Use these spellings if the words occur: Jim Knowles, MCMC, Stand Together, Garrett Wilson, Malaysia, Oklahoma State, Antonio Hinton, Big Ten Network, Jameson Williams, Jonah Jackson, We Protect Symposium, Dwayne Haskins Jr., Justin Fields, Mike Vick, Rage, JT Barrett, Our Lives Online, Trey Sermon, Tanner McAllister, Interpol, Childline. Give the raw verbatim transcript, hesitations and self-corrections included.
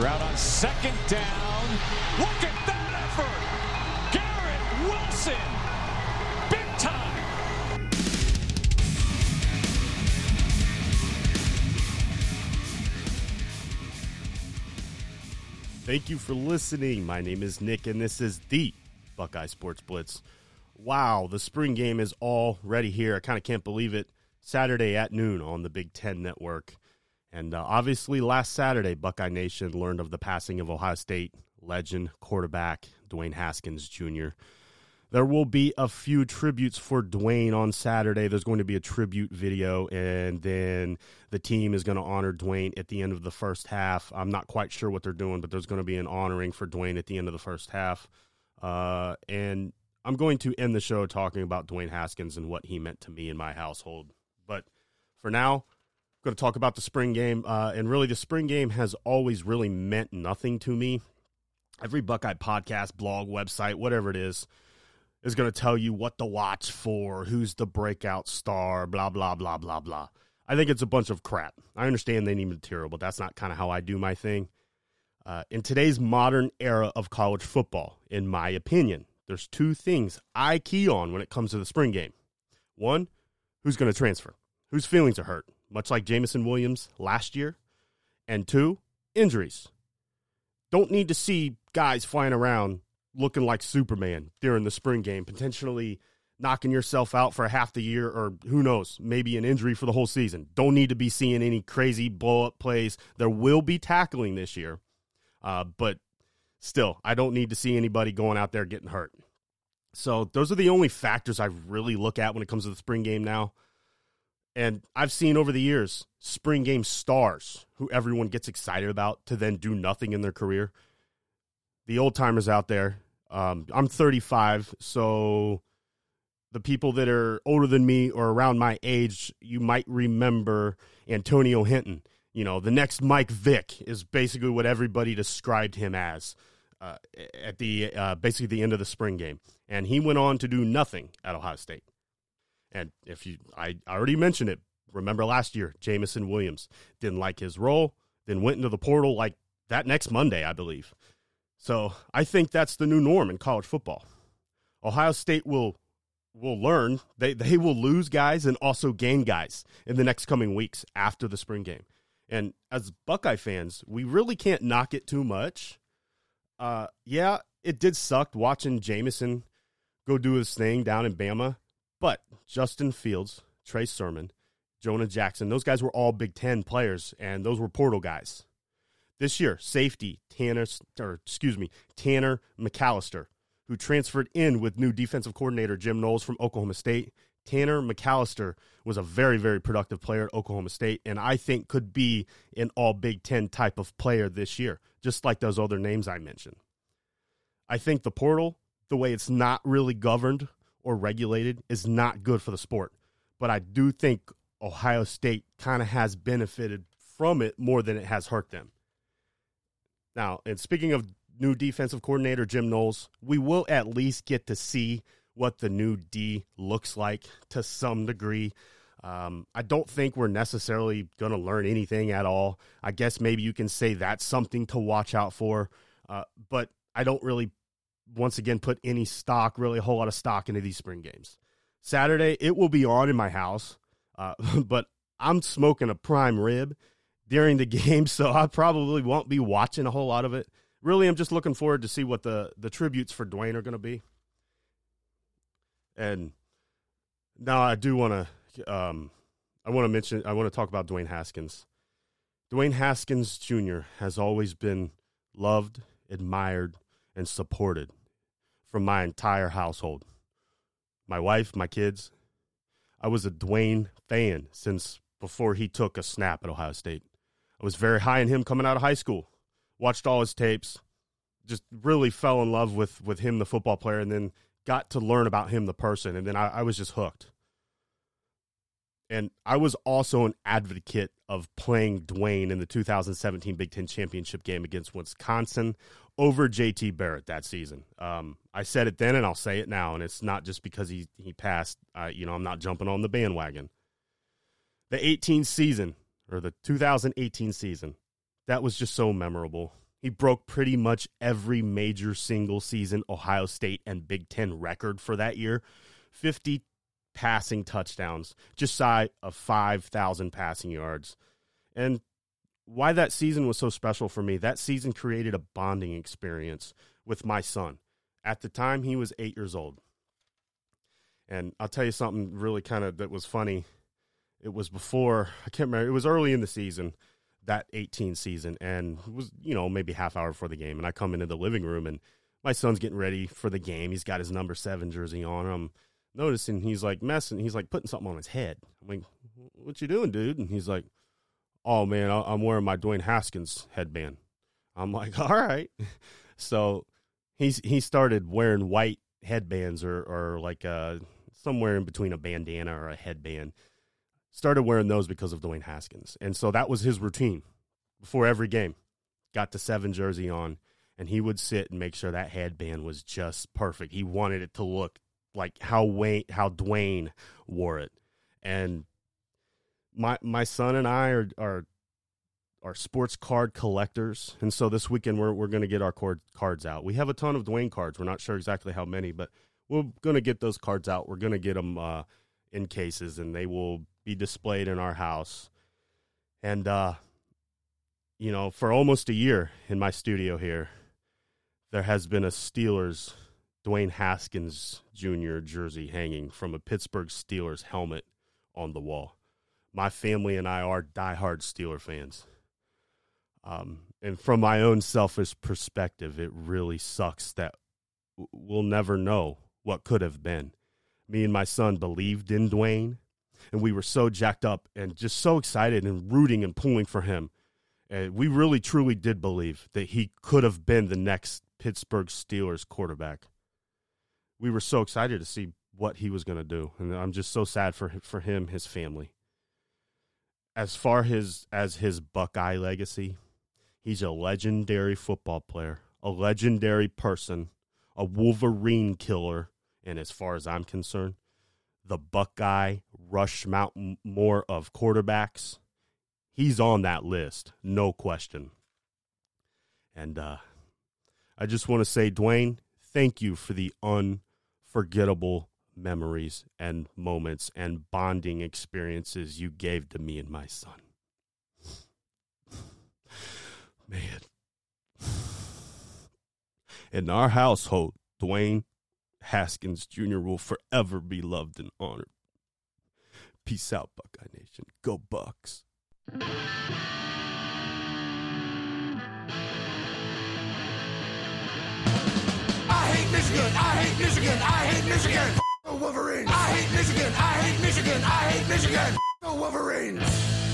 Stroud on second down. Look at that effort. Garrett Wilson. Big time. Thank you for listening. My name is Nick, and this is the Buckeye Sports Blitz. Wow, the spring game is already here. I kind of can't believe it. Saturday at noon on the Big Ten Network. And uh, obviously last Saturday, Buckeye Nation learned of the passing of Ohio State legend quarterback Dwayne Haskins Junior There will be a few tributes for Dwayne on Saturday. There's going to be a tribute video, and then the team is going to honor Dwayne at the end of the first half. I'm not quite sure what they're doing, but there's going to be an honoring for Dwayne at the end of the first half. Uh, and I'm going to end the show talking about Dwayne Haskins and what he meant to me and my household. But for now, I'm going to talk about the spring game. Uh, and really, the spring game has always really meant nothing to me. Every Buckeye podcast, blog, website, whatever it is, is going to tell you what to watch for, who's the breakout star, blah, blah, blah, blah, blah. I think it's a bunch of crap. I understand they need material, but that's not kind of how I do my thing. Uh, in today's modern era of college football, in my opinion, there's two things I key on when it comes to the spring game. One, who's going to transfer? Whose feelings are hurt, much like Jameson Williams last year? And two, injuries. Don't need to see guys flying around looking like Superman during the spring game, potentially knocking yourself out for half the year or who knows, maybe an injury for the whole season. Don't need to be seeing any crazy blow-up plays. There will be tackling this year, uh, but still, I don't need to see anybody going out there getting hurt. So those are the only factors I really look at when it comes to the spring game now. And I've seen over the years spring game stars who everyone gets excited about to then do nothing in their career. The old-timers out there, um, I'm thirty-five, so the people that are older than me or around my age, you might remember Antonio Hinton. You know, the next Mike Vick is basically what everybody described him as. Uh, at the uh, basically the end of the spring game, and he went on to do nothing at Ohio State. And if you, I, I already mentioned it. Remember last year, Jameson Williams didn't like his role, then went into the portal like that next Monday, I believe. So I think that's the new norm in college football. Ohio State will will learn they they will lose guys and also gain guys in the next coming weeks after the spring game. And as Buckeye fans, we really can't knock it too much. Uh, yeah, it did suck watching Jameson go do his thing down in Bama, but Justin Fields, Trey Sermon, Jonah Jackson, those guys were all Big Ten players, and those were portal guys. This year, safety Tanner, or excuse me, Tanner McAllister, who transferred in with new defensive coordinator Jim Knowles from Oklahoma State. Tanner McAllister was a very, very productive player at Oklahoma State, and I think could be an all Big Ten type of player this year, just like those other names I mentioned. I think the portal, the way it's not really governed or regulated, is not good for the sport. But I do think Ohio State kind of has benefited from it more than it has hurt them. Now, and speaking of new defensive coordinator Jim Knowles, we will at least get to see what the new D looks like to some degree. Um, I don't think we're necessarily going to learn anything at all. I guess maybe you can say that's something to watch out for. Uh, but I don't really, once again, put any stock, really a whole lot of stock into these spring games. Saturday, it will be on in my house. Uh, but I'm smoking a prime rib during the game, so I probably won't be watching a whole lot of it. Really, I'm just looking forward to see what the, the tributes for Dwayne are going to be. And now I do want to, um, I want to mention, I want to talk about Dwayne Haskins. Dwayne Haskins Junior has always been loved, admired, and supported from my entire household. My wife, my kids. I was a Dwayne fan since before he took a snap at Ohio State. I was very high on him coming out of high school. Watched all his tapes. Just really fell in love with, with him, the football player, and then got to learn about him, the person, and then I, I was just hooked. And I was also an advocate of playing Dwayne in the two thousand seventeen Big Ten Championship game against Wisconsin over J T Barrett that season. Um, I said it then, and I'll say it now, and it's not just because he, he passed. Uh, you know, I'm not jumping on the bandwagon. The eighteen season, or the two thousand eighteen season, that was just so memorable. He broke pretty much every major single season Ohio State and Big Ten record for that year. fifty passing touchdowns, just shy of five thousand passing yards. And why that season was so special for me, that season created a bonding experience with my son. At the time, he was eight years old. And I'll tell you something really kind of that was funny. It was before, I can't remember, it was early in the season, that eighteen season, and it was, you know, maybe half hour before the game, and I come into the living room, and my son's getting ready for the game. He's got his number seven jersey on. I'm noticing he's, like, messing. He's, like, putting something on his head. I'm like, what you doing, dude? And he's like, oh, man, I'm wearing my Dwayne Haskins headband. I'm like, all right. So he's he started wearing white headbands or, or like, a, somewhere in between a bandana or a headband. Started wearing those because of Dwayne Haskins. And so that was his routine before every game. Got the seven jersey on, and he would sit and make sure that headband was just perfect. He wanted it to look like how Wayne, how Dwayne wore it. And my my son and I are are, are sports card collectors. And so this weekend we're we're going to get our cord, cards out. We have a ton of Dwayne cards. We're not sure exactly how many, but we're going to get those cards out. We're going to get them uh, in cases, and they will be displayed in our house. And uh you know, for almost a year in my studio here, there has been a Steelers Dwayne Haskins Junior jersey hanging from a Pittsburgh Steelers helmet on the wall. My family and I are diehard Steeler fans, um and from my own selfish perspective, it really sucks that we'll never know what could have been. Me and my son believed in Dwayne, and we were so jacked up and just so excited and rooting and pulling for him. And we really, truly did believe that he could have been the next Pittsburgh Steelers quarterback. We were so excited to see what he was going to do. And I'm just so sad for him, for him, his family. As far his, as his Buckeye legacy, he's a legendary football player, a legendary person, a Wolverine killer. And as far as I'm concerned, the Buckeye Rush Mountain more of quarterbacks, he's on that list, no question. And uh, I just want to say, Dwayne, thank you for the unforgettable memories and moments and bonding experiences you gave to me and my son. Man. In our household, Dwayne Haskins Junior will forever be loved and honored. Peace out, Buckeye Nation. Go Bucks. I hate Michigan. I hate Michigan. I hate Michigan. F*** the Wolverines. I hate Michigan. I hate Michigan. I hate Michigan. F*** the Wolverines.